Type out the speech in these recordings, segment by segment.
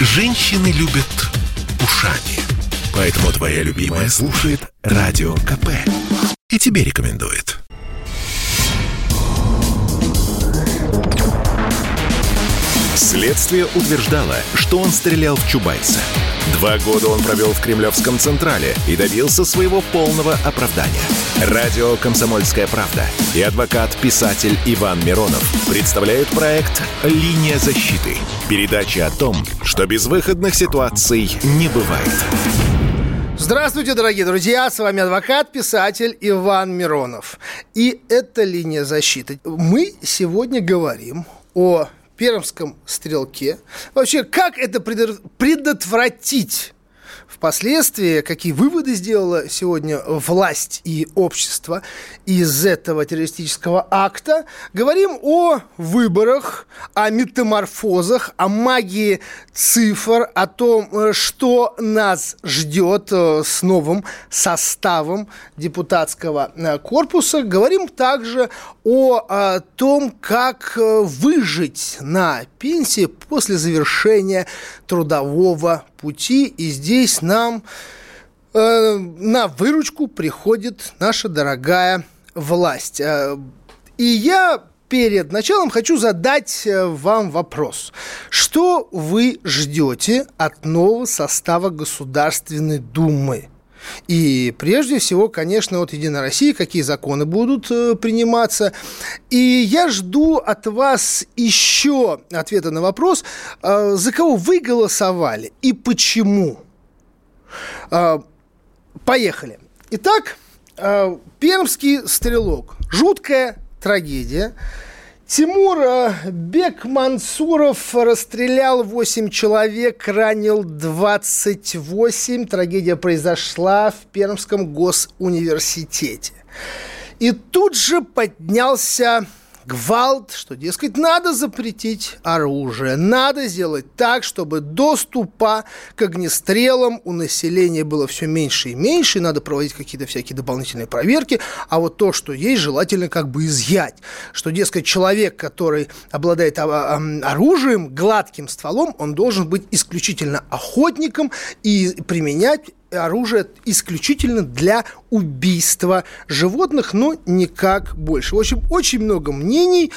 Женщины любят ушами. Поэтому твоя любимая слушает Радио КП. И тебе рекомендует. Следствие утверждало, что он стрелял в Чубайса. 2 года он провел в Кремлевском централе и добился своего полного оправдания. Радио «Комсомольская правда» и адвокат-писатель Иван Миронов представляют проект «Линия защиты». Передача о том, что безвыходных ситуаций не бывает. Здравствуйте, дорогие друзья, с вами адвокат, писатель Иван Миронов. И это «Линия защиты». Мы сегодня говорим о пермском стрелке. Вообще, как это предотвратить? Впоследствии, какие выводы сделала сегодня власть и общество из этого террористического акта. Говорим о выборах, о метаморфозах, о магии цифр, о том, что нас ждет с новым составом депутатского корпуса. Говорим также о том, как выжить на пенсии после завершения трудового пути. И здесь нам на выручку приходит наша дорогая власть. И я перед началом хочу задать вам вопрос. Что вы ждете от нового состава Государственной Думы? И прежде всего, конечно, от «Единой России», какие законы будут приниматься. И я жду от вас еще ответа на вопрос, за кого вы голосовали и почему. Поехали. Итак, пермский стрелок. Жуткая трагедия. Тимур Бекмансуров расстрелял 8 человек, ранил 28. Трагедия произошла в Пермском госуниверситете. И тут же поднялся гвалт, что, дескать, надо запретить оружие, надо сделать так, чтобы доступа к огнестрелам у населения было все меньше и меньше, и надо проводить какие-то всякие дополнительные проверки, а вот то, что есть, желательно как бы изъять, что, дескать, человек, который обладает оружием, гладким стволом, он должен быть исключительно охотником и применять оружие исключительно для убийства животных, но никак больше. В общем, очень много мнений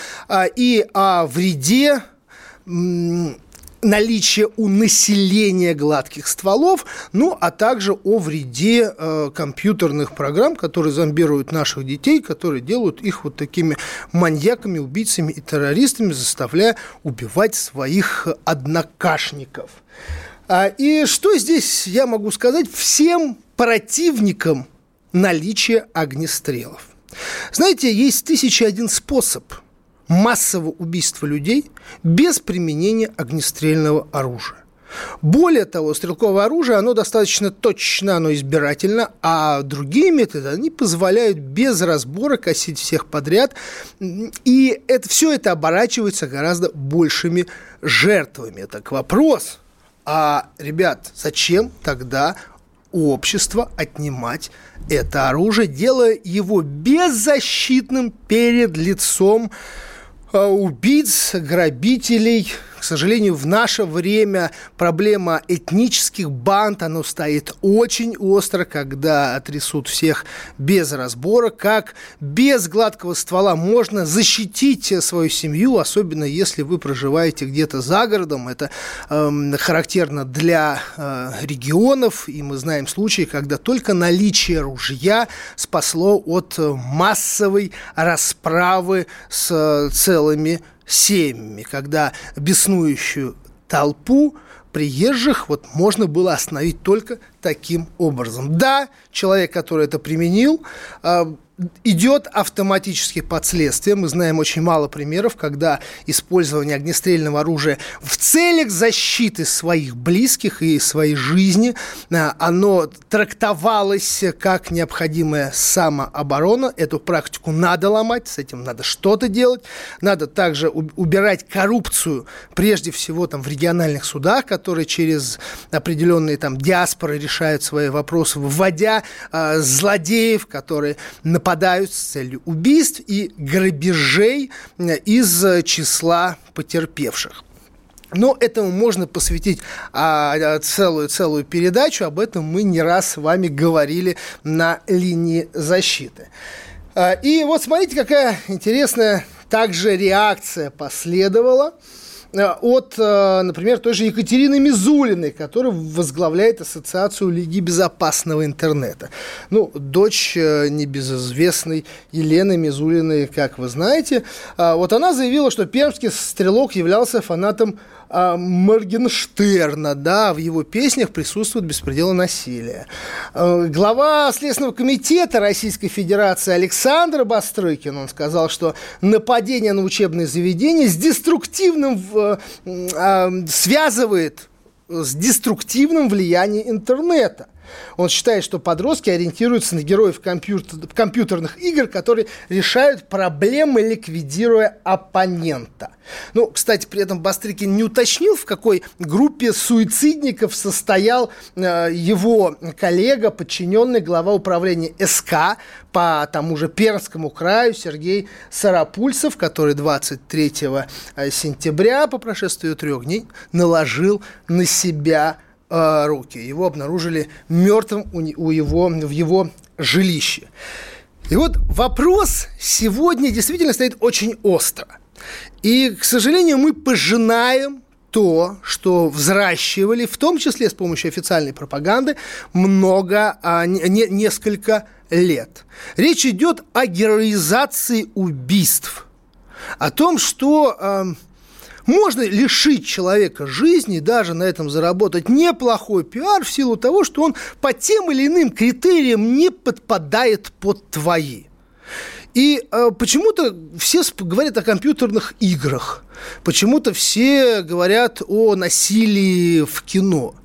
и о вреде наличия у населения гладких стволов, ну, а также о вреде компьютерных программ, которые зомбируют наших детей, которые делают их вот такими маньяками, убийцами и террористами, заставляя убивать своих однокашников. И что здесь я могу сказать всем противникам наличия огнестрелов? Знаете, есть 1001 способ массового убийства людей без применения огнестрельного оружия. Более того, стрелковое оружие, оно достаточно точно, оно избирательно, а другие методы, они позволяют без разбора косить всех подряд, и все это оборачивается гораздо большими жертвами. Так вопрос... А, ребят, зачем тогда у общества отнимать это оружие, делая его беззащитным перед лицом убийц, грабителей? К сожалению, в наше время проблема этнических банд, она стоит очень остро, когда трясут всех без разбора. Как без гладкого ствола можно защитить свою семью, особенно если вы проживаете где-то за городом. Это характерно для регионов, и мы знаем случаи, когда только наличие ружья спасло от массовой расправы с целыми семьями, когда беснующую толпу приезжих вот можно было остановить только таким образом. Да, человек, который это применил, идет автоматически под следствие. Мы знаем очень мало примеров, когда использование огнестрельного оружия в целях защиты своих близких и своей жизни, оно трактовалось как необходимая самооборона. Эту практику надо ломать, с этим надо что-то делать. Надо также убирать коррупцию, прежде всего там, в региональных судах, которые через определенные там, диаспоры решают свои вопросы, вводя злодеев, которые нападают с целью убийств и грабежей из числа потерпевших. Но этому можно посвятить целую передачу. Об этом мы не раз с вами говорили на линии защиты. И вот смотрите, какая интересная также реакция последовала от, например, той же Екатерины Мизулиной, которая возглавляет Ассоциацию Лиги безопасного интернета. Ну, дочь небезызвестной Елены Мизулиной, как вы знаете. Вот она заявила, что пермский стрелок являлся фанатом Моргенштерна, да, в его песнях присутствует беспредел и насилие. Глава Следственного комитета Российской Федерации Александр Бастрыкин, он сказал, что нападение на учебные заведения связывает с деструктивным влиянием интернета. Он считает, что подростки ориентируются на героев компьютерных игр, которые решают проблемы, ликвидируя оппонента. Ну, кстати, при этом Бастрыкин не уточнил, в какой группе суицидников состоял его коллега, подчиненный глава управления СК по тому же Пермскому краю Сергей Сарапульцев, который 23 сентября по прошествии 3 дней наложил на себя руки. Его обнаружили мертвым в его жилище. И вот вопрос сегодня действительно стоит очень остро. И, к сожалению, мы пожинаем то, что взращивали, в том числе с помощью официальной пропаганды, несколько лет. Речь идет о героизации убийств. О том, что... можно лишить человека жизни, даже на этом заработать неплохой пиар в силу того, что он по тем или иным критериям не подпадает под твои. И почему-то все говорят о компьютерных играх, почему-то все говорят о насилии в кино.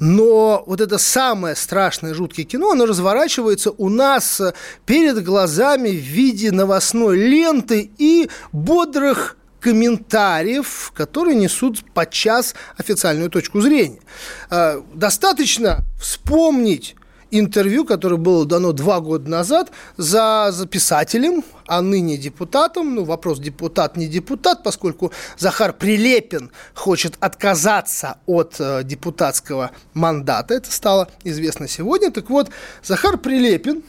Но вот это самое страшное, жуткое кино, оно разворачивается у нас перед глазами в виде новостной ленты и бодрых комментариев, которые несут подчас официальную точку зрения. Достаточно вспомнить интервью, которое было дано 2 года назад за писателем, а ныне депутатом. Ну, вопрос депутат, не депутат, поскольку Захар Прилепин хочет отказаться от депутатского мандата. Это стало известно сегодня. Так вот, Захар Прилепин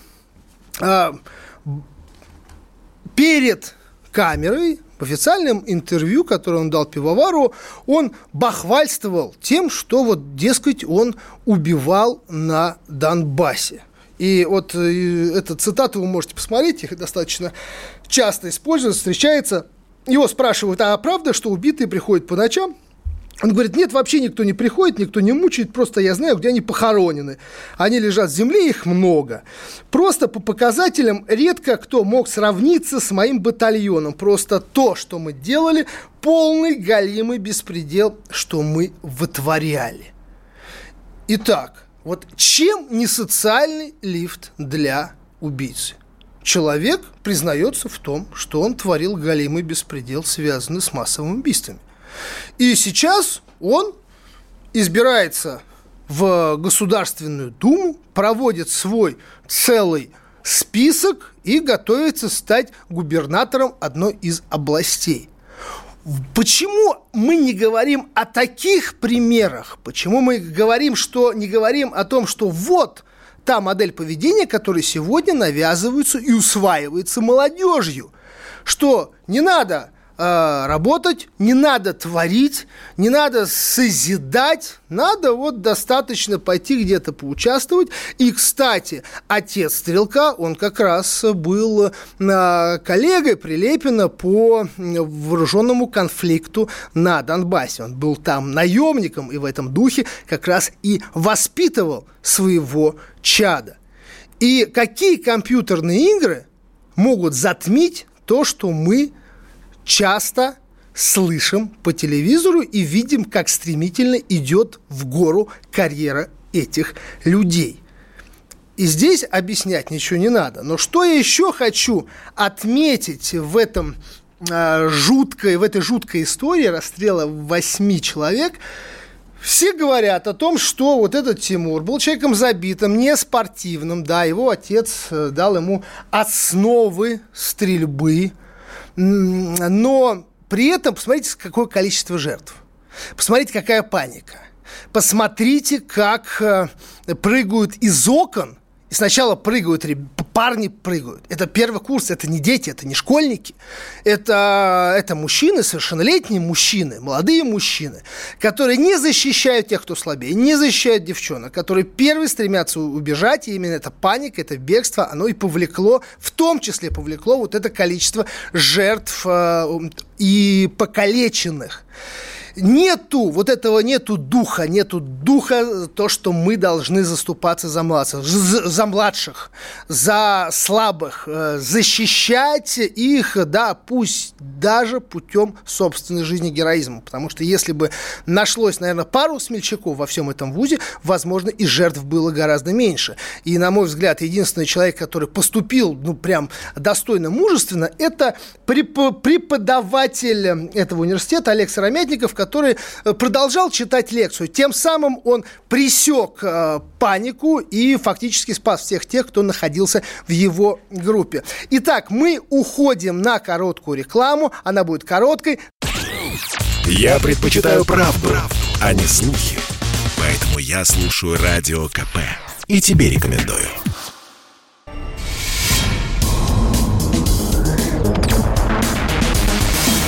перед камерой в официальном интервью, которое он дал Пивовару, он бахвальствовал тем, что вот, дескать, он убивал на Донбассе. И вот эту цитату вы можете посмотреть, их достаточно часто используют, встречается. Его спрашивают, а правда, что убитые приходят по ночам? Он говорит, нет, вообще никто не приходит, никто не мучает, просто я знаю, где они похоронены. Они лежат в земле, их много. Просто по показателям редко кто мог сравниться с моим батальоном. Просто то, что мы делали, полный галимый беспредел, что мы вытворяли. Итак, вот чем не социальный лифт для убийцы? Человек признается в том, что он творил галимый беспредел, связанный с массовыми убийствами. И сейчас он избирается в Государственную Думу, проводит свой целый список и готовится стать губернатором одной из областей. Почему мы не говорим о таких примерах? Почему мы говорим, что не говорим о том, что вот та модель поведения, которая сегодня навязывается и усваивается молодежью, что не надо работать, не надо творить, не надо созидать, надо вот достаточно пойти где-то поучаствовать. И, кстати, отец Стрелка, он как раз был коллегой Прилепина по вооруженному конфликту на Донбассе. Он был там наемником и в этом духе как раз и воспитывал своего чада. И какие компьютерные игры могут затмить то, что мы часто слышим по телевизору и видим, как стремительно идет в гору карьера этих людей. И здесь объяснять ничего не надо. Но что я еще хочу отметить в этой жуткой истории расстрела 8 человек. Все говорят о том, что вот этот Тимур был человеком забитым, неспортивным. Да, его отец дал ему основы стрельбы. Но при этом, посмотрите, какое количество жертв. Посмотрите, какая паника. Посмотрите, как прыгают из окон. И сначала прыгают, парни прыгают. Это первый курс, это не дети, это не школьники. Это мужчины, совершеннолетние мужчины, молодые мужчины, которые не защищают тех, кто слабее, не защищают девчонок, которые первые стремятся убежать. И именно эта паника, это бегство, оно и повлекло, в том числе повлекло вот это количество жертв и покалеченных. Нету духа, то, что мы должны заступаться за младших, за слабых, защищать их, да, пусть даже путем собственной жизни героизма. Потому что если бы нашлось, наверное, пару смельчаков во всем этом вузе, возможно, и жертв было гораздо меньше. И, на мой взгляд, единственный человек, который поступил, прям достойно, мужественно, это преподаватель этого университета Олег Сыромятников, который продолжал читать лекцию. Тем самым он пресек панику и фактически спас всех тех, кто находился в его группе. Итак, мы уходим на короткую рекламу. Она будет короткой. Я предпочитаю правду, а не слухи. Поэтому я слушаю Радио КП. И тебе рекомендую.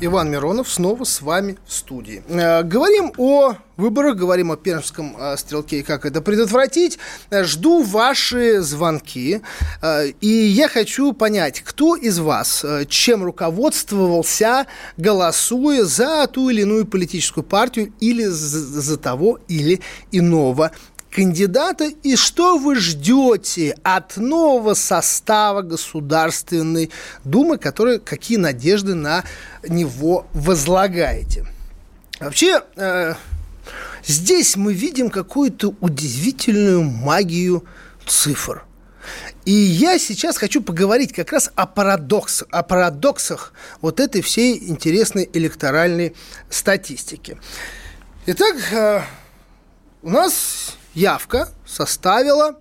Иван Миронов снова с вами в студии. Говорим о выборах, говорим о пермском стрелке и как это предотвратить. Жду ваши звонки. И я хочу понять, кто из вас чем руководствовался, голосуя за ту или иную политическую партию или за того или иного кандидата, и что вы ждете от нового состава Государственной Думы, какие надежды на него возлагаете. Вообще, здесь мы видим какую-то удивительную магию цифр. И я сейчас хочу поговорить как раз о парадоксах вот этой всей интересной электоральной статистики. Итак, у нас явка составила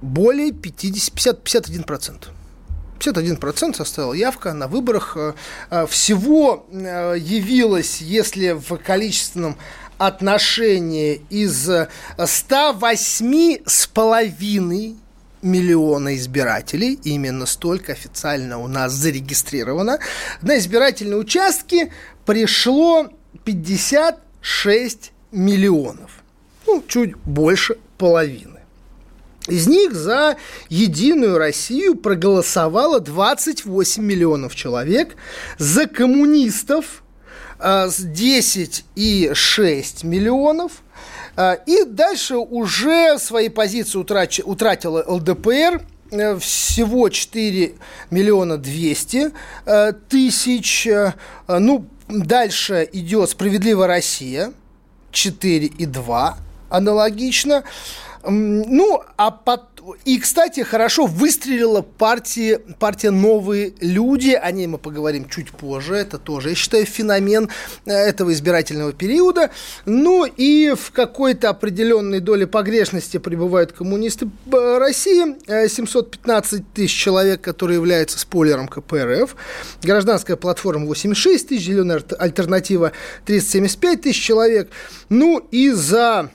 более 51%. 51% составила явка на выборах. Всего явилось, если в количественном отношении, из 108,5 миллиона избирателей, именно столько официально у нас зарегистрировано, на избирательные участки пришло 56 миллионов. Чуть больше половины. Из них за «Единую Россию» проголосовало 28 миллионов человек, за коммунистов 10,6 миллионов, и дальше уже свои позиции утратила ЛДПР, всего 4 миллиона 200 тысяч. Дальше идет «Справедливая Россия», 4,2 аналогично. Кстати, хорошо выстрелила партия «Новые люди». О ней мы поговорим чуть позже. Это тоже, я считаю, феномен этого избирательного периода. И в какой-то определенной доле погрешности пребывают коммунисты России. 715 тысяч человек, которые являются спойлером КПРФ. Гражданская платформа 86 тысяч. Зеленая альтернатива 375 тысяч человек. За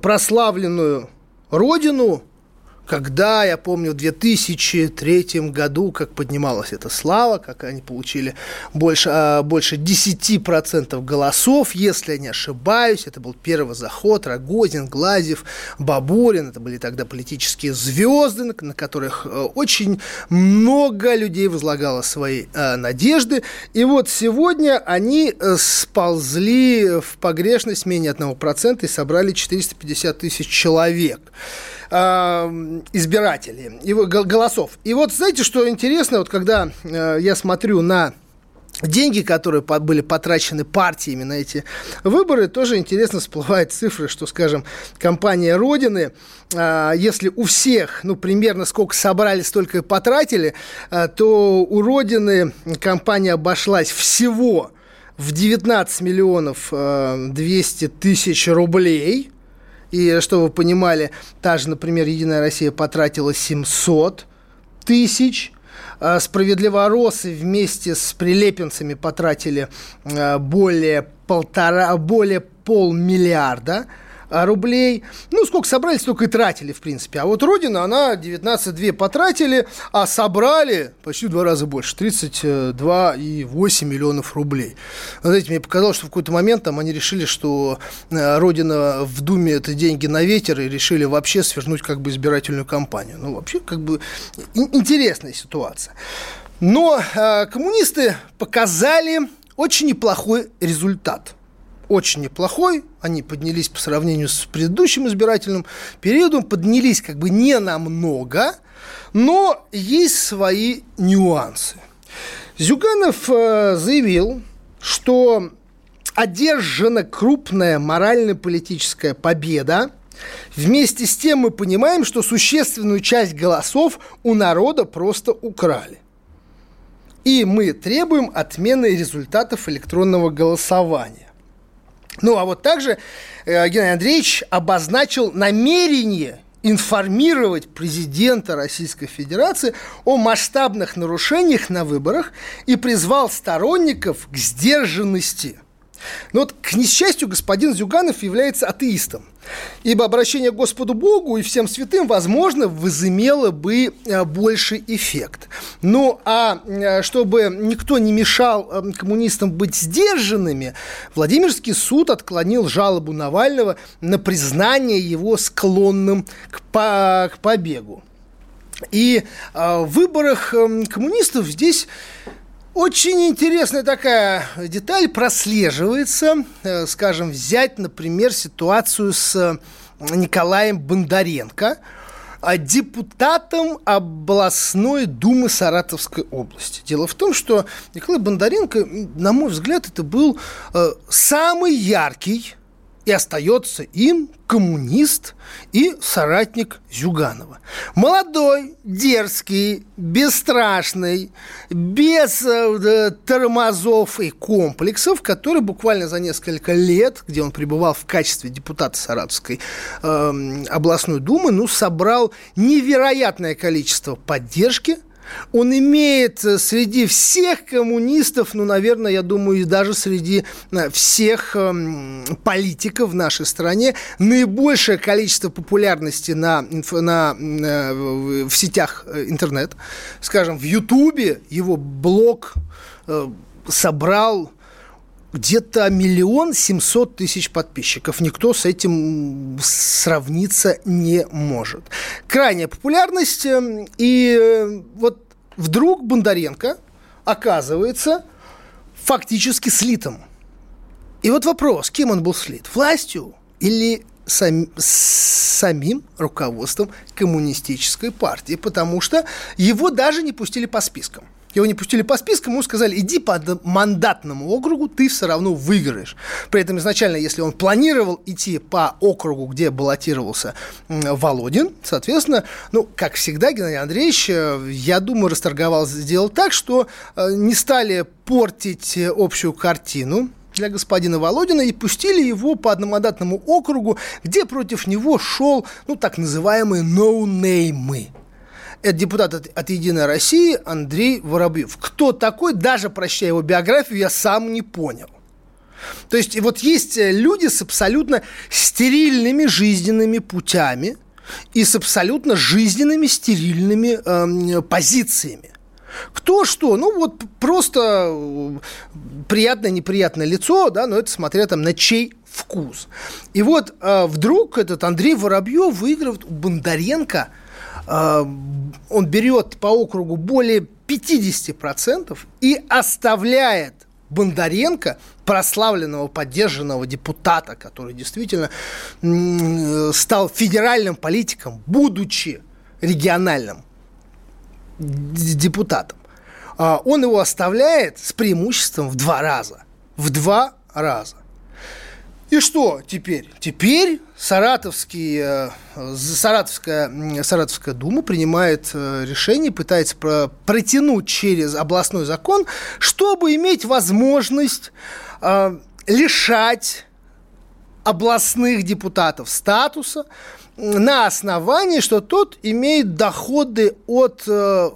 прославленную Родину, когда, я помню, в 2003 году, как поднималась эта слава, как они получили больше 10% голосов, если я не ошибаюсь, это был первый заход, Рогозин, Глазьев, Бабурин, это были тогда политические звезды, на которых очень много людей возлагало свои надежды, и вот сегодня они сползли в погрешность менее 1% и собрали 450 тысяч человек. Избирателей, голосов. И вот знаете, что интересно, вот когда я смотрю на деньги, которые были потрачены партиями на эти выборы, тоже интересно всплывают цифры, что, скажем, компания «Родины», если у всех, ну, примерно сколько собрали, столько и потратили, то у «Родины» компания обошлась всего в 19 миллионов 200 тысяч рублей. И, чтобы вы понимали, та же, например, «Единая Россия» потратила 700 тысяч. Справедливоросы вместе с прилепинцами потратили более полмиллиарда рублей. Ну, сколько собрали, столько и тратили, в принципе. А вот «Родина», она 19,2 потратили, а собрали почти в два раза больше, 32,8 миллионов рублей. Вы знаете, мне показалось, что в какой-то момент там они решили, что «Родина» в Думе – это деньги на ветер, и решили вообще свернуть как бы избирательную кампанию. Ну, вообще, как бы, интересная ситуация. Но коммунисты показали очень неплохой результат. Очень неплохой, они поднялись по сравнению с предыдущим избирательным периодом, поднялись как бы не намного, но есть свои нюансы. Зюганов заявил, что одержана крупная морально-политическая победа. Вместе с тем мы понимаем, что существенную часть голосов у народа просто украли. И мы требуем отмены результатов электронного голосования. Ну, а вот также Геннадий Андреевич обозначил намерение информировать президента Российской Федерации о масштабных нарушениях на выборах и призвал сторонников к сдержанности. Но вот, к несчастью, господин Зюганов является атеистом, ибо обращение к Господу Богу и всем святым, возможно, возымело бы больший эффект. Ну, а чтобы никто не мешал коммунистам быть сдержанными, Владимирский суд отклонил жалобу Навального на признание его склонным к побегу. И в выборах коммунистов здесь... Очень интересная такая деталь прослеживается. Скажем, взять, например, ситуацию с Николаем Бондаренко, депутатом областной думы Саратовской области. Дело в том, что Николай Бондаренко, на мой взгляд, это был самый яркий и остается им коммунист и соратник Зюганова. Молодой, дерзкий, бесстрашный, без тормозов и комплексов, который буквально за несколько лет, где он пребывал в качестве депутата Саратовской областной думы, ну, собрал невероятное количество поддержки. Он имеет среди всех коммунистов, ну, наверное, я думаю, и даже среди всех политиков в нашей стране наибольшее количество популярности в сетях интернет. Скажем, в Ютубе его блог собрал где-то 1 700 000 подписчиков. Никто с этим сравниться не может. Крайняя популярность. И вот вдруг Бондаренко оказывается фактически слитым. И вот вопрос, кем он был слит? Властью или самим руководством коммунистической партии? Потому что его даже не пустили по спискам. Его не пустили по спискам, ему сказали, иди по мандатному округу, ты все равно выиграешь. При этом изначально, если он планировал идти по округу, где баллотировался Володин, соответственно, ну, как всегда, Геннадий Андреевич, я думаю, расторговал, сделал так, что не стали портить общую картину для господина Володина и пустили его по одномандатному округу, где против него шел, ну, так называемые ноунеймы. Это депутат от «Единой России» Андрей Воробьев. Кто такой, даже прочтя его биографию, я сам не понял. То есть вот есть люди с абсолютно стерильными жизненными путями и с абсолютно жизненными стерильными позициями. Кто что? Ну, вот просто приятное-неприятное лицо, да, но это смотря там на чей вкус. И вот вдруг этот Андрей Воробьев выигрывает у Бондаренко. Он берет по округу более 50% и оставляет Бондаренко, прославленного, поддержанного депутата, который действительно стал федеральным политиком, будучи региональным депутатом. он его оставляет с преимуществом в 2 раза. В 2 раза. И что теперь? Теперь Саратовская дума принимает решение, пытается протянуть через областной закон, чтобы иметь возможность лишать областных депутатов статуса на основании, что тот имеет доходы от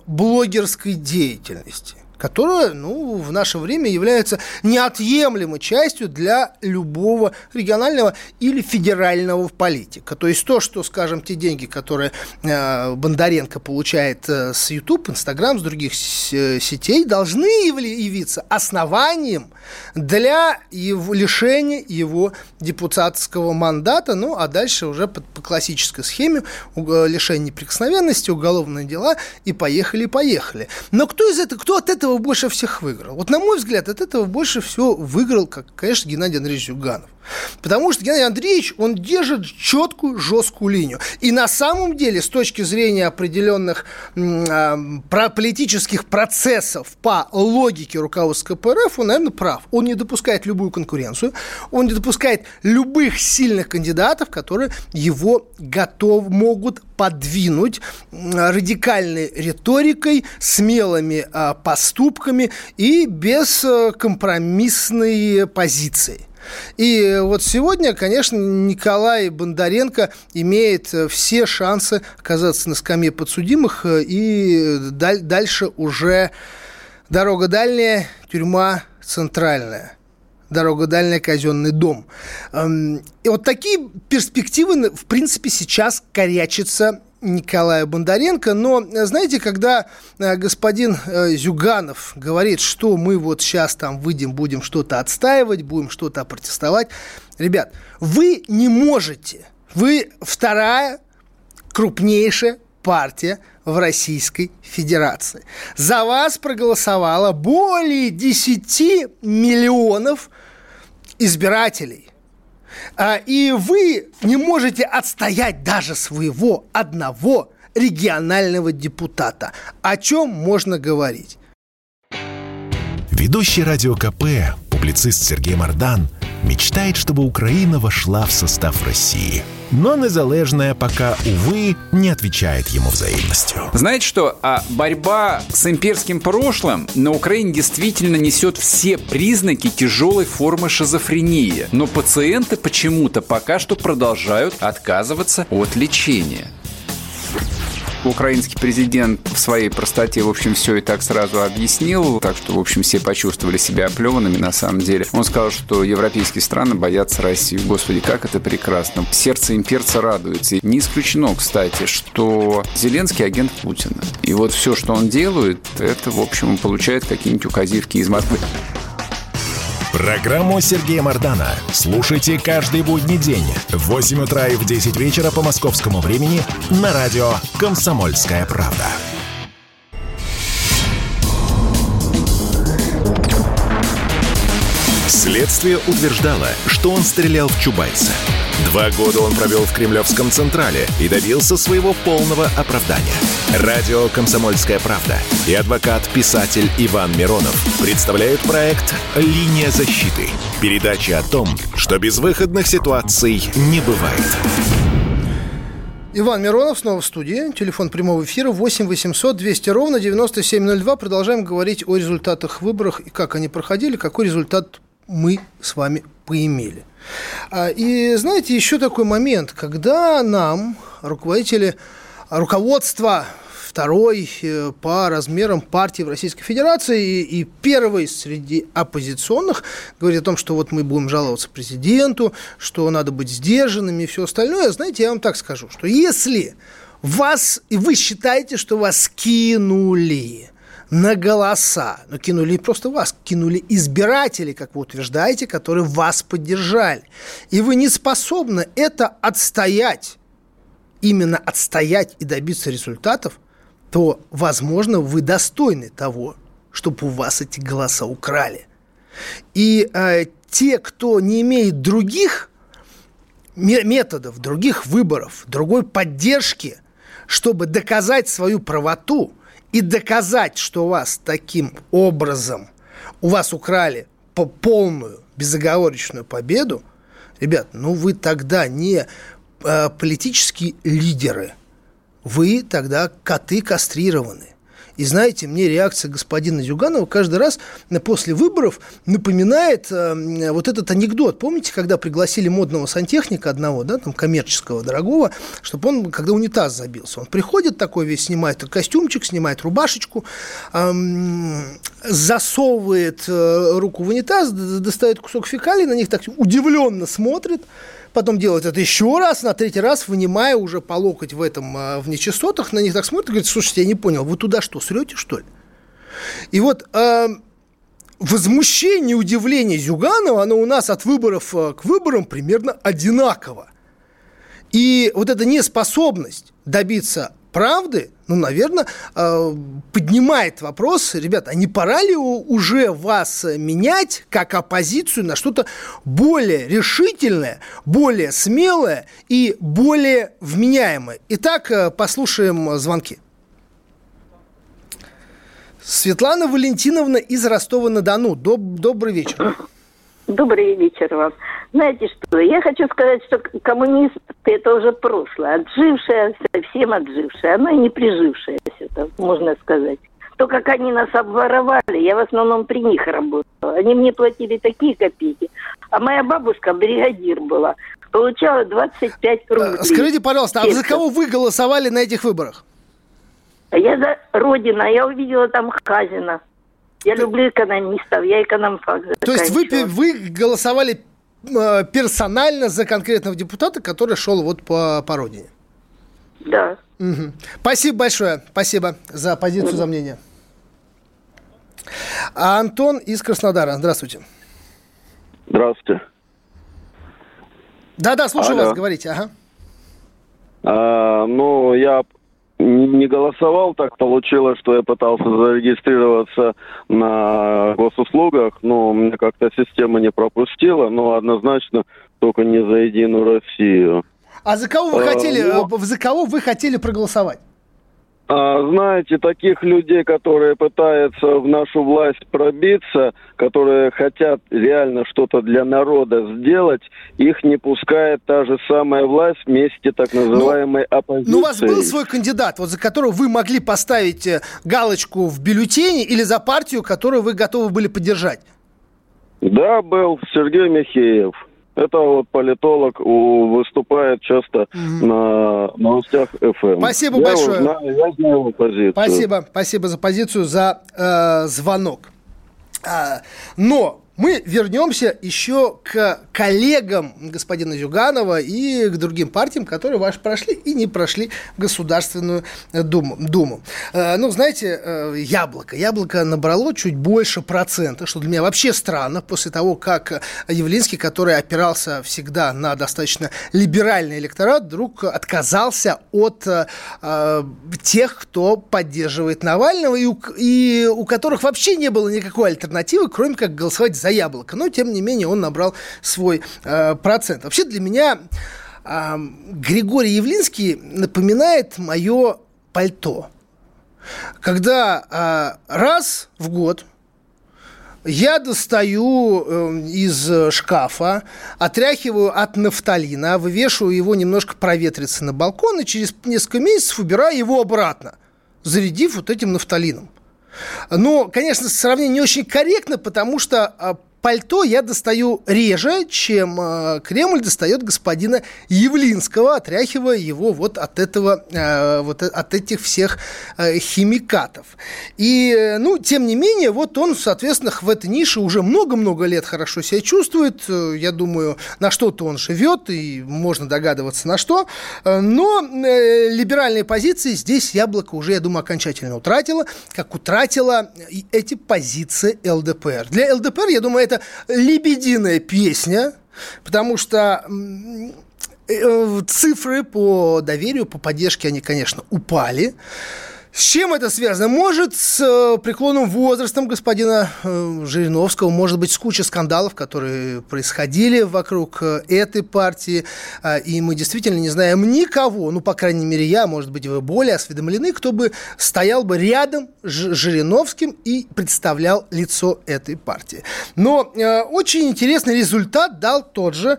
блогерской деятельности, которая, в наше время является неотъемлемой частью для любого регионального или федерального политика. То есть то, что, скажем, те деньги, которые Бондаренко получает с YouTube, Инстаграм, с других сетей, должны явиться основанием для лишения его депутатского мандата, а дальше уже по классической схеме лишение неприкосновенности, уголовные дела, и поехали. Но кто от этого больше всех выиграл? Вот, на мой взгляд, от этого больше всего выиграл, конечно, Геннадий Андреевич Зюганов. Потому что Геннадий Андреевич, он держит четкую, жесткую линию. И на самом деле, с точки зрения определенных политических процессов по логике руководства КПРФ, он, наверное, прав. Он не допускает любую конкуренцию, он не допускает любых сильных кандидатов, которые его могут подвинуть радикальной риторикой, смелыми поступками и бескомпромиссной позицией. И вот сегодня, конечно, Николай Бондаренко имеет все шансы оказаться на скамье подсудимых, и дальше уже дорога дальняя, тюрьма центральная, дорога дальняя, казенный дом. И вот такие перспективы, в принципе, сейчас корячатся Николая Бондаренко. Но, знаете, когда господин Зюганов говорит, что мы вот сейчас там выйдем, будем что-то отстаивать, будем что-то протестовать, ребят, вы не можете. Вы 2-я крупнейшая партия в Российской Федерации. За вас проголосовало более 10 миллионов избирателей. И вы не можете отстоять даже своего одного регионального депутата. О чем можно говорить? Ведущий Радио КП, публицист Сергей Мардан, мечтает, чтобы Украина вошла в состав России. Но незалежная пока, увы, не отвечает ему взаимностью. Знаете что? Борьба с имперским прошлым на Украине действительно несет все признаки тяжелой формы шизофрении. Но пациенты почему-то пока что продолжают отказываться от лечения. Украинский президент в своей простоте, в общем, все и так сразу объяснил, так что, в общем, все почувствовали себя оплеванными, на самом деле. Он сказал, что европейские страны боятся России. Господи, как это прекрасно. Сердце имперца радуется. Не исключено, кстати, что Зеленский агент Путина. И вот все, что он делает, это, в общем, он получает какие-нибудь указивки из Москвы. Программу Сергея Мардана слушайте каждый будний день в 8 утра и в 10 вечера по московскому времени на радио «Комсомольская правда». Следствие утверждало, что он стрелял в Чубайса. 2 года он провел в Кремлевском централе и добился своего полного оправдания. Радио «Комсомольская правда» и адвокат-писатель Иван Миронов представляют проект «Линия защиты». Передача о том, что безвыходных ситуаций не бывает. Иван Миронов снова в студии. Телефон прямого эфира 8 800 200 ровно 9702. Продолжаем говорить о результатах выборов и как они проходили, какой результат мы с вами поимели. И знаете, еще такой момент, когда нам руководство 2-й по размерам партии в Российской Федерации и 1-й среди оппозиционных говорит о том, что вот мы будем жаловаться президенту, что надо быть сдержанными и все остальное. Знаете, я вам так скажу, что если вас, и вы считаете, что вас кинули на голоса, но кинули просто вас, кинули избиратели, как вы утверждаете, которые вас поддержали. И вы не способны это отстоять, именно отстоять и добиться результатов, то, возможно, вы достойны того, чтобы у вас эти голоса украли. И те, кто не имеет других методов, других выборов, другой поддержки, чтобы доказать свою правоту, и доказать, что вас таким образом, у вас украли по полную безоговорочную победу, ребят, ну вы тогда не политические лидеры, вы тогда коты кастрированы. И знаете, мне реакция господина Зюганова каждый раз после выборов напоминает вот этот анекдот. Помните, когда пригласили модного сантехника одного, да, там, коммерческого, дорогого, чтобы он, когда унитаз забился, он приходит такой весь, снимает костюмчик, снимает рубашечку, засовывает руку в унитаз, достает кусок фекалий, на них так удивленно смотрит, потом делает это еще раз, на третий раз, вынимая уже по локоть в нечистотах, на них так смотрит и говорит: слушайте, я не понял, вы туда что, срете, что ли? И вот возмущение и удивление Зюганова, оно у нас от выборов к выборам примерно одинаково. И вот эта неспособность добиться правды, ну, наверное, поднимает вопрос, ребята, а не пора ли уже вас менять как оппозицию на что-то более решительное, более смелое и более вменяемое? Итак, послушаем звонки. Светлана Валентиновна из Ростова-на-Дону. Добрый вечер. Добрый вечер вам. Знаете что, я хочу сказать, что коммунисты это уже прошлое, отжившее, совсем отжившее, оно и не прижившееся, там, можно сказать. То, как они нас обворовали, я в основном при них работала, они мне платили такие копейки, а моя бабушка бригадир была, получала 25 рублей. Скажите, пожалуйста, а за кого вы голосовали на этих выборах? Я за Родина, я увидела там Хазина. Я люблю экономистов, я экономфак заканчивала. То есть вы голосовали персонально за конкретного депутата, который шел вот по родине? Да. Угу. Спасибо большое, спасибо за позицию, за мнение. А Антон из Краснодара, здравствуйте. Здравствуйте. Да-да, слушаю вас, говорите. Ага. Ну, я... не голосовал, так получилось, что я пытался зарегистрироваться на госуслугах, но меня как-то система не пропустила, но однозначно только не за Единую Россию. А за кого вы хотели, за кого вы хотели проголосовать? Знаете, таких людей, которые пытаются в нашу власть пробиться, которые хотят реально что-то для народа сделать, их не пускает та же самая власть вместе так называемой оппозиции. Ну, у вас был свой кандидат, вот за которого вы могли поставить галочку в бюллетене или за партию, которую вы готовы были поддержать? Да, был Сергей Михеев. Это вот политолог выступает часто на новостях ФМ. Спасибо большое. Я знаю его позицию. Спасибо за позицию, за звонок. Но мы вернемся еще к коллегам господина Зюганова и к другим партиям, которые ваши прошли и не прошли Государственную Думу. Ну, знаете, Яблоко. Яблоко набрало чуть больше процента, что для меня вообще странно, после того, как Явлинский, который опирался всегда на достаточно либеральный электорат, вдруг отказался от тех, кто поддерживает Навального, и у которых вообще не было никакой альтернативы, кроме как голосовать за Яблоко, но, тем не менее, он набрал свой процент. Вообще, для меня Григорий Явлинский напоминает мое пальто. Когда раз в год я достаю из шкафа, отряхиваю от нафталина, вывешиваю его немножко проветриться на балкон и через несколько месяцев убираю его обратно, зарядив вот этим нафталином. Но, конечно, сравнение не очень корректно, потому что пальто я достаю реже, чем Кремль достает господина Явлинского, отряхивая его от этих всех химикатов. И, ну, тем не менее, вот он, соответственно, в этой нише уже много-много лет хорошо себя чувствует. Я думаю, на что-то он живет, и можно догадываться, на что. Но либеральные позиции здесь Яблоко уже, я думаю, окончательно утратило, как утратило эти позиции ЛДПР. Для ЛДПР, я думаю, это лебединая песня, потому что цифры по доверию, по поддержке, они, конечно, упали. С чем это связано? Может, с преклонным возрастом господина Жириновского, может быть, с кучей скандалов, которые происходили вокруг этой партии, и мы действительно не знаем никого, ну, по крайней мере, я, может быть, вы более осведомлены, кто бы стоял бы рядом с Жириновским и представлял лицо этой партии. Но очень интересный результат дал тот же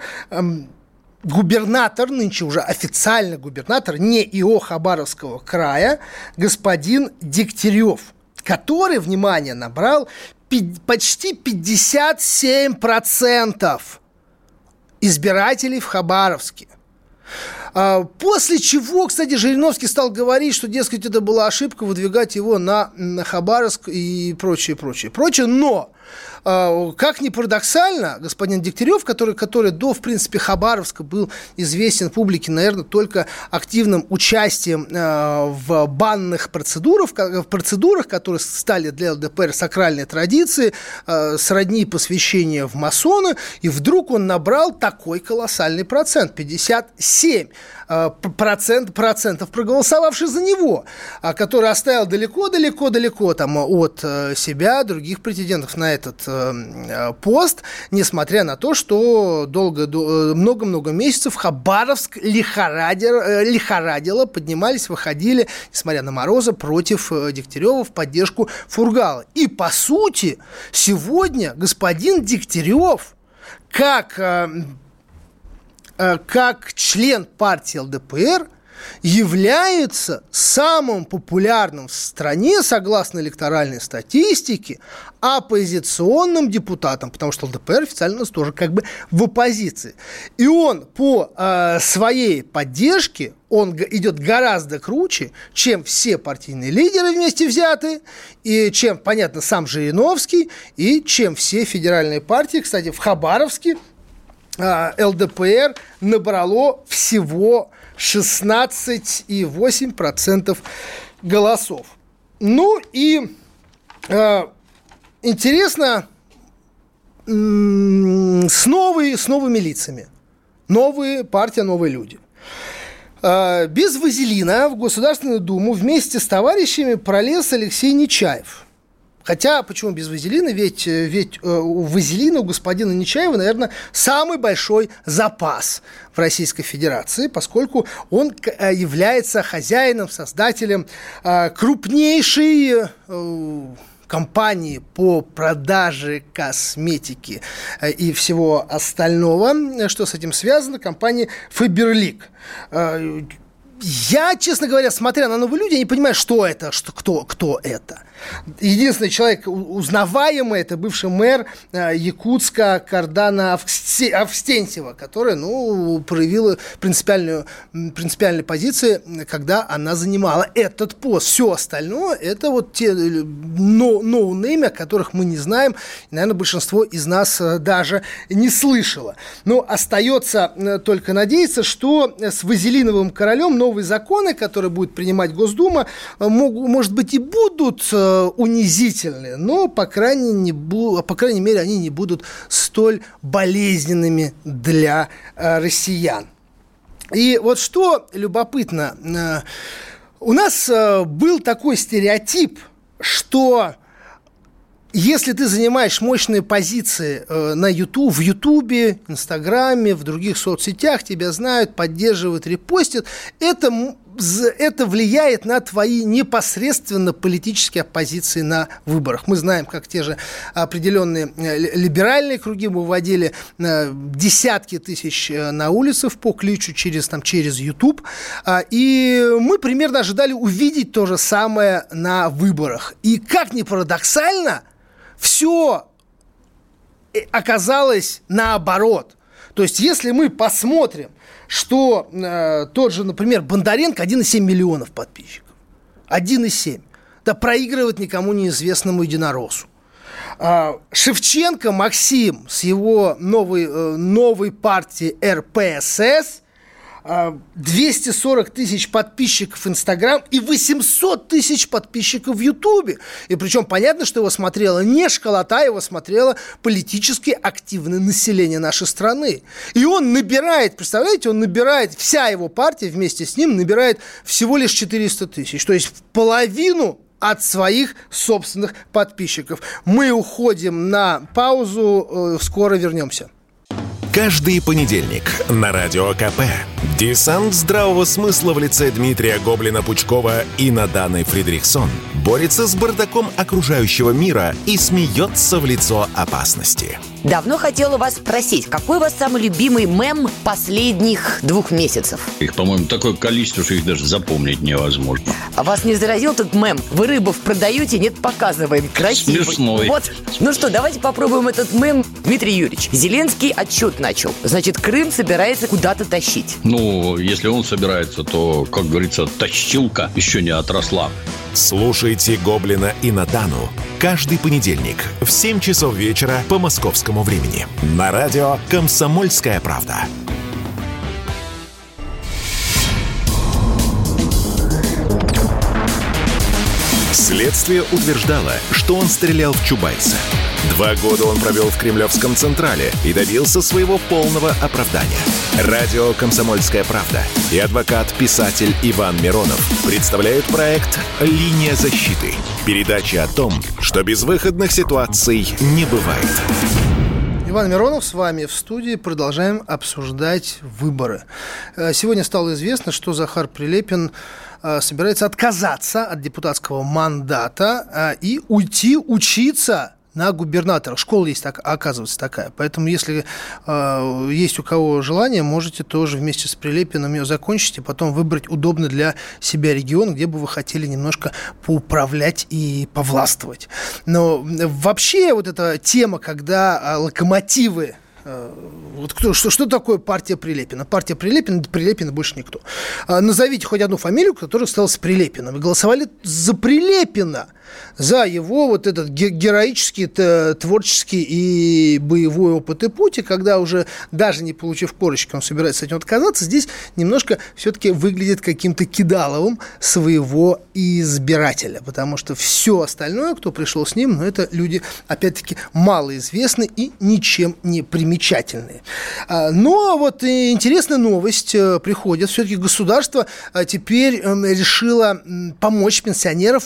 губернатор, нынче уже официально губернатор, не ИО Хабаровского края, господин Дегтярев, который, внимание, набрал почти 57% избирателей в Хабаровске. После чего, кстати, Жириновский стал говорить, что, дескать, это была ошибка выдвигать его на Хабаровск и прочее. Но, как ни парадоксально, господин Дегтярев, который до, в принципе, Хабаровска был известен публике, наверное, только активным участием в банных процедурах, которые стали для ЛДПР сакральной традицией, сродни посвящения в масоны, и вдруг он набрал такой колоссальный процент, 57% проголосовавших за него, который оставил далеко там от себя других претендентов на этот пост, несмотря на то, что много-много месяцев Хабаровск лихорадило, поднимались, выходили, несмотря на морозы, против Дегтярева в поддержку Фургала. И, по сути, сегодня господин Дегтярев как член партии ЛДПР является самым популярным в стране, согласно электоральной статистике, оппозиционным депутатом, потому что ЛДПР официально тоже как бы в оппозиции. И он по своей поддержке, он идет гораздо круче, чем все партийные лидеры вместе взятые, и чем, понятно, сам Жириновский, и чем все федеральные партии. Кстати, в Хабаровске ЛДПР набрало всего 16,8% голосов. Ну и интересно, с новыми лицами. Новые партия, новые люди. Без Вазелина в Государственную Думу вместе с товарищами пролез Алексей Нечаев. Хотя, почему без Вазелина? Ведь у Вазелина, у господина Нечаева, наверное, самый большой запас в Российской Федерации, поскольку он является хозяином, создателем крупнейшей компании по продаже косметики и всего остального, что с этим связано, компании «Фаберлик». Я, честно говоря, смотря на новые люди, я не понимаю, что это, кто это. Единственный человек, узнаваемый, это бывший мэр Якутска Кардана Австентьева, который, проявила принципиальную позицию, когда она занимала этот пост. Все остальное, это вот те ноунеймы, о которых мы не знаем, и, наверное, большинство из нас даже не слышало. Но остается только надеяться, что с Вазелиновым королем новые законы, которые будет принимать Госдума, может быть, и будут унизительны, но, по крайней мере, они не будут столь болезненными для россиян. И вот что любопытно, у нас был такой стереотип, что если ты занимаешь мощные позиции в Ютубе, Инстаграме, в других соцсетях, тебя знают, поддерживают, репостят, это влияет на твои непосредственно политические оппозиции на выборах. Мы знаем, как те же определенные либеральные круги выводили десятки тысяч на улицу по кличу через YouTube. И мы примерно ожидали увидеть то же самое на выборах. И как ни парадоксально, все оказалось наоборот. То есть, если мы посмотрим, что тот же, например, Бондаренко 1,7 миллионов подписчиков. 1,7. Да проигрывает никому неизвестному единороссу. Шевченко Максим с его новой партией РПСС 240 тысяч подписчиков в Инстаграм и 800 тысяч подписчиков в Ютубе. И причем понятно, что его смотрела не школота, его смотрело политически активное население нашей страны. И он набирает, представляете, он набирает, вся его партия вместе с ним набирает всего лишь 400 тысяч. То есть в половину от своих собственных подписчиков. Мы уходим на паузу, скоро вернемся. Каждый понедельник на Радио КП. Десант здравого смысла в лице Дмитрия Гоблина-Пучкова и Наданы Фридрихсон борется с бардаком окружающего мира и смеется в лицо опасности. Давно хотела вас спросить, какой у вас самый любимый мем последних 2 месяцев? Их, по-моему, такое количество, что их даже запомнить невозможно. А вас не заразил этот мем? Вы рыбов продаете, нет, показываем. Красивый. Смешной. Вот. Ну что, давайте попробуем этот мем. Дмитрий Юрьевич, Зеленский отчет начал. Значит, Крым собирается куда-то тащить. Ну, если он собирается, то, как говорится, тащилка еще не отросла. Слушайте «Гоблина и Надану» каждый понедельник в 7 часов вечера по московскому времени. На радио «Комсомольская правда». Следствие утверждало, что он стрелял в Чубайса. 2 года он провел в Кремлевском централе и добился своего полного оправдания. Радио «Комсомольская правда» и адвокат-писатель Иван Миронов представляют проект «Линия защиты». Передача о том, что безвыходных ситуаций не бывает. Иван Миронов с вами в студии. Продолжаем обсуждать выборы. Сегодня стало известно, что Захар Прилепин собирается отказаться от депутатского мандата и уйти учиться на губернаторах. Школа есть, оказывается, такая. Поэтому, если есть у кого желание, можете тоже вместе с Прилепиным ее закончить и потом выбрать удобный для себя регион, где бы вы хотели немножко поуправлять и повластвовать. Но вообще вот эта тема, когда локомотивы, вот кто, что такое партия Прилепина? Партия Прилепина, Прилепина больше никто. Назовите хоть одну фамилию, которая стала с Прилепиным. И голосовали за Прилепина, за его вот этот героический, творческий и боевой опыт и путь. И когда уже, даже не получив корочки, он собирается от него отказаться, здесь немножко все-таки выглядит каким-то кидаловым своего избирателя. Потому что все остальное, кто пришел с ним, ну, это люди, опять-таки, малоизвестны и ничем не примечательны. Но вот интересная новость приходит. Все-таки государство теперь решило помочь пенсионерам,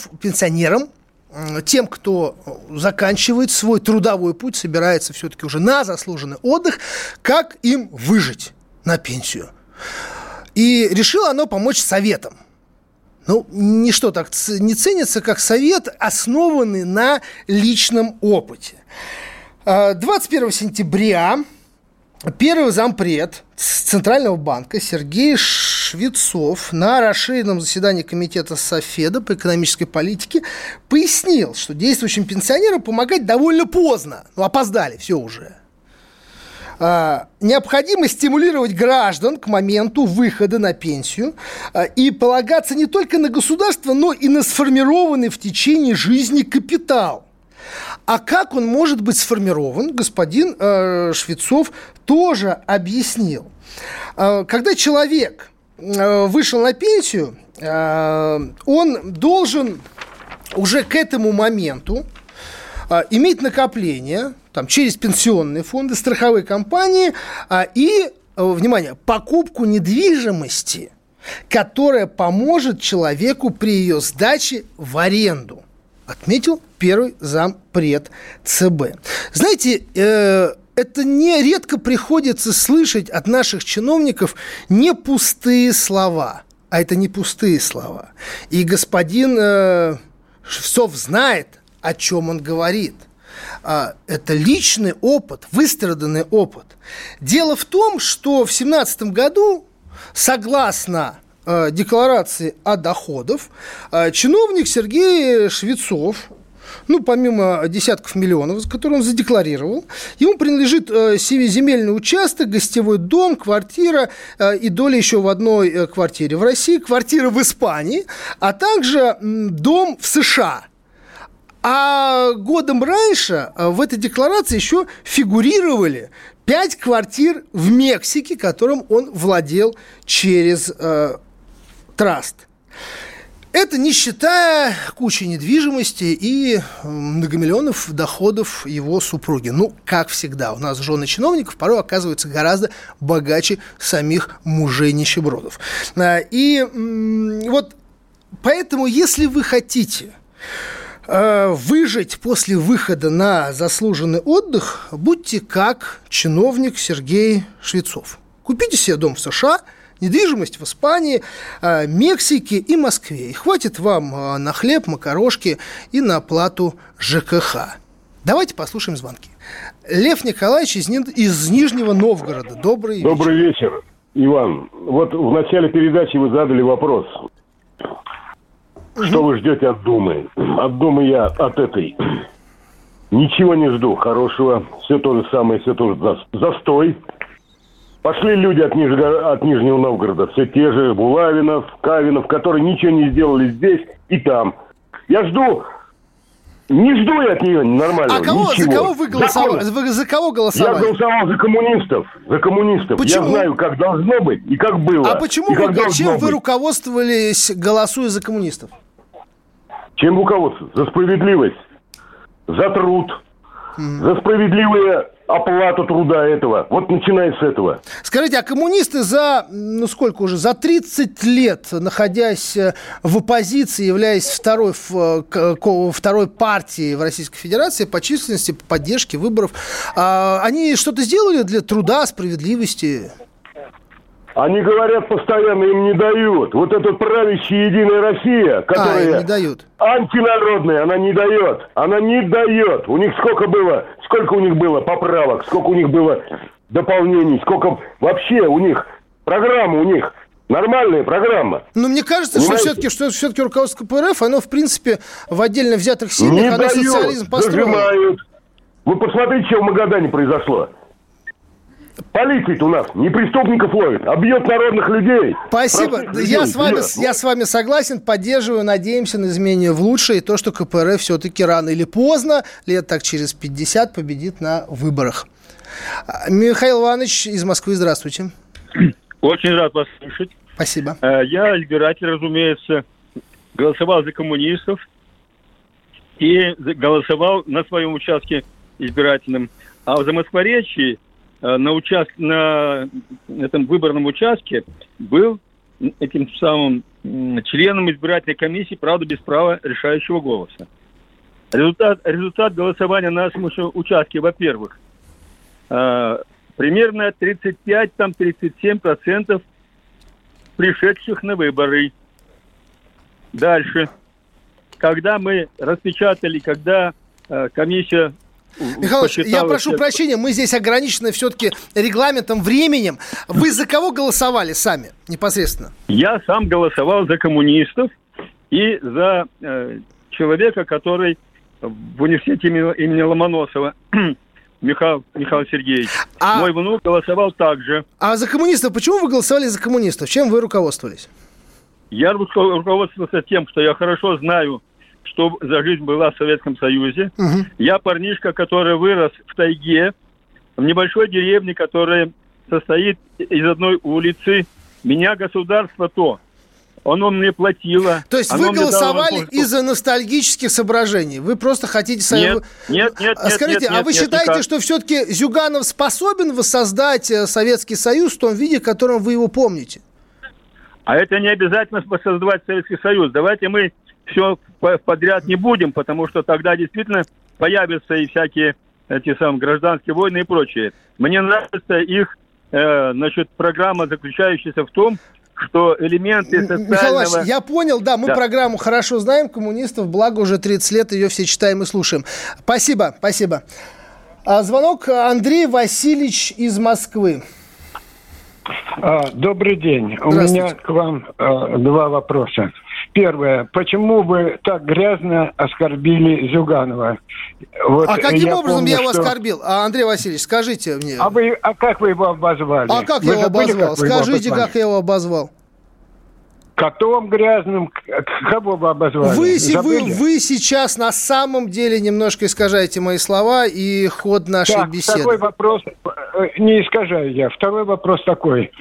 тем, кто заканчивает свой трудовой путь, собирается все-таки уже на заслуженный отдых, как им выжить на пенсию. И решило оно помочь советам. Ну, ничто так не ценится, как совет, основанный на личном опыте. 21 сентября первый зампред Центрального банка Сергей Швецов на расширенном заседании комитета Софеда по экономической политике пояснил, что действующим пенсионерам помогать довольно поздно. Ну, опоздали, все уже. Необходимо стимулировать граждан к моменту выхода на пенсию и полагаться не только на государство, но и на сформированный в течение жизни капитал. А как он может быть сформирован, господин Швецов тоже объяснил. Когда человек вышел на пенсию, он должен уже к этому моменту иметь накопления там, через пенсионные фонды, страховые компании и, внимание, покупку недвижимости, которая поможет человеку при ее сдаче в аренду. Отметил первый зампред ЦБ. Знаете, это нередко приходится слышать от наших чиновников не пустые слова. А это не пустые слова. И господин Шевцов знает, о чем он говорит. Это личный опыт, выстраданный опыт. Дело в том, что в 2017 году, согласно декларации о доходах, чиновник Сергей Швецов, ну, помимо десятков миллионов, которые он задекларировал, ему принадлежит земельный участок, гостевой дом, квартира и доля еще в одной квартире в России, квартира в Испании, а также дом в США. А годом раньше в этой декларации еще фигурировали 5 квартир в Мексике, которым он владел через траст. Это не считая кучи недвижимости и многомиллионов доходов его супруги. Ну, как всегда, у нас жены чиновников порой оказываются гораздо богаче самих мужей-нищебродов. И вот поэтому, если вы хотите выжить после выхода на заслуженный отдых, будьте как чиновник Сергей Швецов. Купите себе дом в США, недвижимость в Испании, Мексике и Москве. И хватит вам на хлеб, макарошки и на оплату ЖКХ. Давайте послушаем звонки. Лев Николаевич из Нижнего Новгорода. Добрый вечер, Иван. Вот в начале передачи вы задали вопрос. Что вы ждете от Думы? От Думы я от этой ничего не жду хорошего. Все то же самое, все тоже застой. Пошли люди от Нижнего Новгорода, все те же Булавинов, Кавинов, которые ничего не сделали здесь и там. Я жду, не жду я от нее нормального. А кого, за кого вы голосовали? За кого голосовали? Я голосовал за коммунистов, Почему? Я знаю, как должно быть и как было. А почему вы руководствовались, голосуя за коммунистов? Чем руководствоваться? За справедливость, за труд, за справедливые оплату труда этого. Вот начиная с этого. Скажите, а коммунисты за 30 лет, находясь в оппозиции, являясь второй партией в Российской Федерации по численности, по поддержке выборов, они что-то сделали для труда, справедливости? Они говорят постоянно, им не дают. Вот эта правящая Единая Россия, которая не дают. Антинародная, она не дает. У них сколько у них было поправок, сколько у них было дополнений, сколько вообще у них программа Нормальная программа. Но мне кажется, что все-таки руководство КПРФ, оно в принципе в отдельно взятых сильных, оно социализм построено. Зажимают. Вы посмотрите, что в Магадане произошло. Полиция-то у нас не преступников ловит, а бьет народных людей. Спасибо. Я с вами согласен, поддерживаю, надеемся на изменения в лучшее. И то, что КПРФ все-таки рано или поздно, лет так через 50, победит на выборах. Михаил Иванович из Москвы, здравствуйте. Очень рад вас слышать. Спасибо. Я избиратель, разумеется, голосовал за коммунистов и голосовал на своем участке избирательном. А в Замоскворечье на этом выборном участке был этим самым членом избирательной комиссии, правда, без права решающего голоса. Результат голосования на нашем участке, во-первых, примерно 35-37% пришедших на выборы. Дальше. Когда комиссия... Михайлович, я прошу прощения, мы здесь ограничены все-таки регламентом, временем. Вы за кого голосовали сами непосредственно? Я сам голосовал за коммунистов и за человека, который в университете имени Ломоносова, Михаил Сергеевич. Мой внук голосовал также. А за коммунистов? Почему вы голосовали за коммунистов? Чем вы руководствовались? Я руководствовался тем, что я хорошо знаю, что за жизнь была в Советском Союзе. Угу. Я парнишка, который вырос в тайге, в небольшой деревне, которая состоит из одной улицы. Меня государство оно мне платило. То есть вы голосовали из-за ностальгических соображений? Вы просто хотите... Скажите, что все-таки Зюганов способен воссоздать Советский Союз в том виде, в котором вы его помните? А это не обязательно воссоздавать Советский Союз. Давайте мы все подряд не будем, потому что тогда действительно появятся и всякие гражданские войны и прочее. Мне нравится их программа, заключающаяся в том, что элементы социального... Михаил Иванович, я понял, мы программу хорошо знаем, коммунистов, благо уже 30 лет ее все читаем и слушаем. Спасибо. Звонок Андрей Васильевич из Москвы. Добрый день. У меня к вам два вопроса. Первое. Почему вы так грязно оскорбили Зюганова? Каким образом я его оскорбил? Андрей Васильевич, скажите мне. А как вы его обозвали? Как я его обозвал? Скажите, как я его обозвал? котом грязным, кого бы обозвали? Вы сейчас на самом деле немножко искажаете мои слова и ход нашей беседы. Второй вопрос, не искажаю я, второй вопрос такой.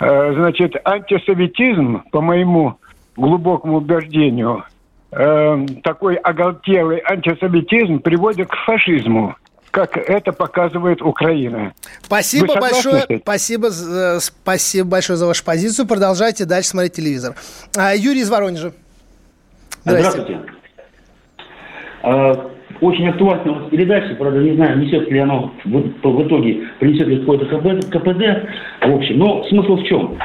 Значит, антисоветизм, по моему глубокому убеждению, такой оголтелый антисоветизм приводит к фашизму, как это показывает Украина. Спасибо большое за вашу позицию. Продолжайте дальше смотреть телевизор. Юрий из Воронежа. Здравствуйте. Очень актуальна у вас передача, правда, не знаю, несет ли она в итоге, принесет ли какой-то КПД, в общем. Но смысл в чем?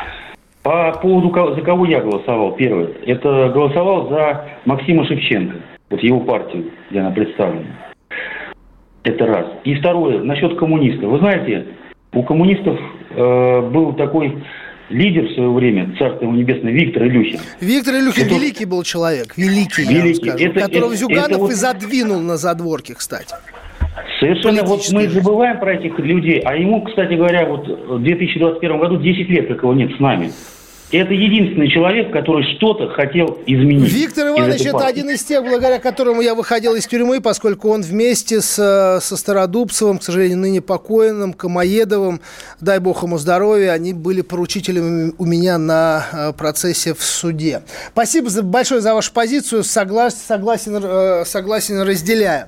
По поводу, за кого я голосовал первый, это голосовал за Максима Шевченко, вот его партию, где она представлена. Это раз. И второе, насчет коммунистов. Вы знаете, у коммунистов был такой лидер в свое время, царство ему небесное, Виктор Илюхин. Виктор Илюхин это... великий был человек, великий, я вам скажу, которого Зюганов и задвинул на задворке, кстати. Совершенно вот мы забываем про этих людей, а ему, кстати говоря, вот в 2021 году 10 лет, как его нет с нами. Это единственный человек, который что-то хотел изменить. Виктор Иванович, это один из тех, благодаря которому я выходил из тюрьмы, поскольку он вместе со Стародубцевым, к сожалению, ныне покойным, Камоедовым, дай бог ему здоровья, они были поручителями у меня на процессе в суде. Спасибо большое за вашу позицию, согласен, разделяю.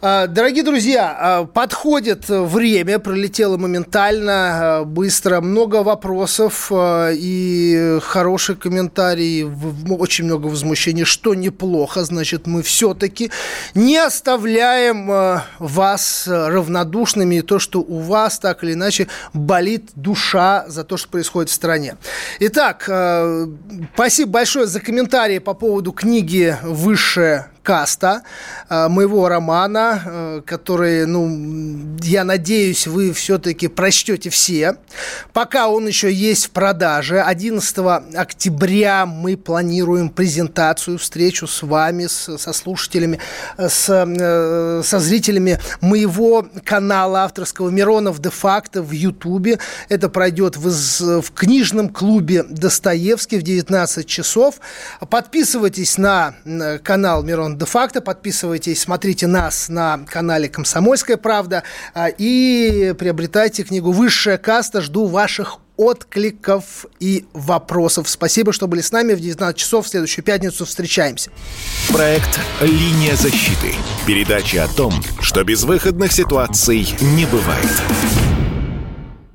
Дорогие друзья, подходит время, пролетело моментально, быстро, много вопросов и хорошие комментарии, очень много возмущений, что неплохо, значит, мы все-таки не оставляем вас равнодушными, и то, что у вас так или иначе болит душа за то, что происходит в стране. Итак, спасибо большое за комментарии по поводу книги «Высшее каста», моего романа, который, я надеюсь, вы все-таки прочтете все. Пока он еще есть в продаже. 11 октября мы планируем презентацию, встречу с вами, со слушателями, со зрителями моего канала авторского «Миронов де-факто» в Ютубе. Это пройдет в книжном клубе Достоевский в 19 часов. Подписывайтесь на канал «Мирон де-факто», подписывайтесь, смотрите нас на канале «Комсомольская правда» и приобретайте книгу «Высшая каста». Жду ваших откликов и вопросов. Спасибо, что были с нами. В 19 часов в следующую пятницу встречаемся. Проект «Линия защиты». Передача о том, что безвыходных ситуаций не бывает.